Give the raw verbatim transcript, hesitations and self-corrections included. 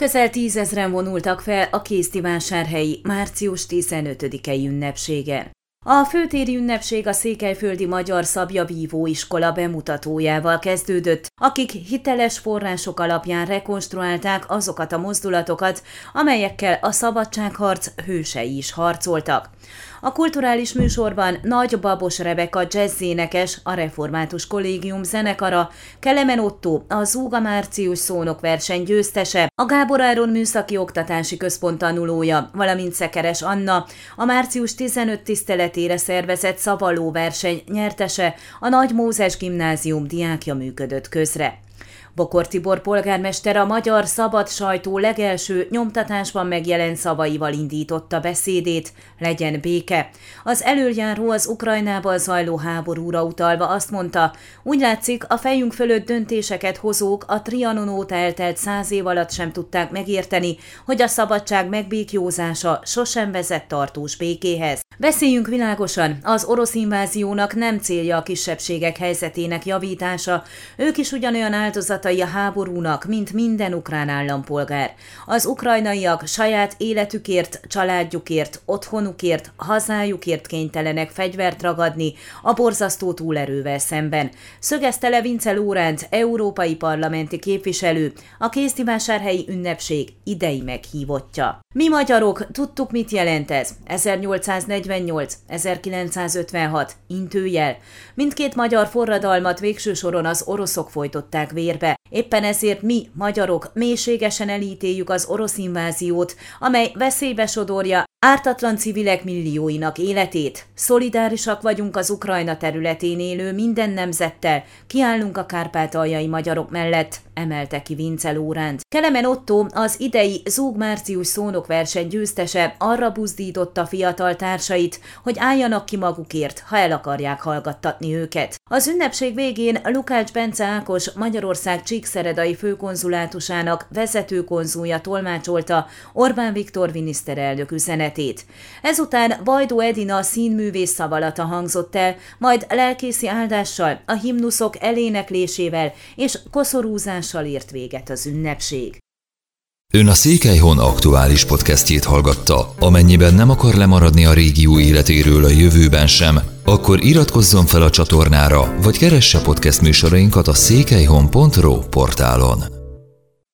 Közel tízezren vonultak fel a Kézdivásárhelyi március tizenötödikei ünnepségen. A főtéri ünnepség a Székelyföldi Magyar Szabja Bívóiskola bemutatójával kezdődött, akik hiteles források alapján rekonstruálták azokat a mozdulatokat, amelyekkel a szabadságharc hősei is harcoltak. A kulturális műsorban Nagy Babos Rebeka jazzénekes, a Református Kollégium zenekara, Kelemen Ottó, a Zúga Március szónokverseny győztese, a Gábor Áron Műszaki Oktatási Központ tanulója, valamint Szekeres Anna, a március tizenötödike tiszteletére szervezett szavalóverseny nyertese, a Nagy Mózes Gimnázium diákja működött közre. Bokor Tibor polgármester a Magyar Szabad Sajtó legelső nyomtatásban megjelent szavaival indította beszédét, legyen béke. Az elöljáró az Ukrajnában zajló háborúra utalva azt mondta, úgy látszik, a fejünk fölött döntéseket hozók a Trianon óta eltelt száz év alatt sem tudták megérteni, hogy a szabadság megbékjózása sosem vezet tartós békéhez. Beszéljünk világosan, az orosz inváziónak nem célja a kisebbségek helyzetének javítása, ők is ugyanolyan áldozatai a háborúnak, mint minden ukrán állampolgár. Az ukrajnaiak saját életükért, családjukért, otthonukért, hazájukért kénytelenek fegyvert ragadni a borzasztó túlerővel szemben. Szögezte le Vince Lórenc, európai parlamenti képviselő, a Kézdivásárhelyi ünnepség idei meghívottja. Mi magyarok tudtuk, mit jelent ez. ezernyolcszáznegyvennyolc-ezerkilencszázötvenhat intőjel. Mindkét magyar forradalmat végső soron az oroszok folytották vérbe. Éppen ezért mi, magyarok, mélységesen elítéljük az orosz inváziót, amely veszélybe sodorja ártatlan civilek millióinak életét. Szolidárisak vagyunk az Ukrajna területén élő minden nemzettel, kiállunk a kárpátaljai magyarok mellett, emelte ki Vince Lórenc. Kelemen Ottó, az idei Zúg Március szónokverseny győztese arra buzdította fiatal társait, hogy álljanak ki magukért, ha el akarják hallgattatni őket. Az ünnepség végén Lukács Bence Ákos, Magyarország Csíkszeredai főkonzulátusának vezető konzulja tolmácsolta Orbán Viktor miniszterelnök üzenetét. Ezután Bajdu Edina színművész szavalata hangzott el, majd lelkészi áldással, a himnuszok eléneklésével és koszorúzással ért véget az ünnepség. Ön a Székelyhon aktuális podcastjét hallgatta. Amennyiben nem akar lemaradni a régió életéről a jövőben sem, akkor iratkozzon fel a csatornára, vagy keresse podcast műsorainkat a székelyhon pont ro portálon.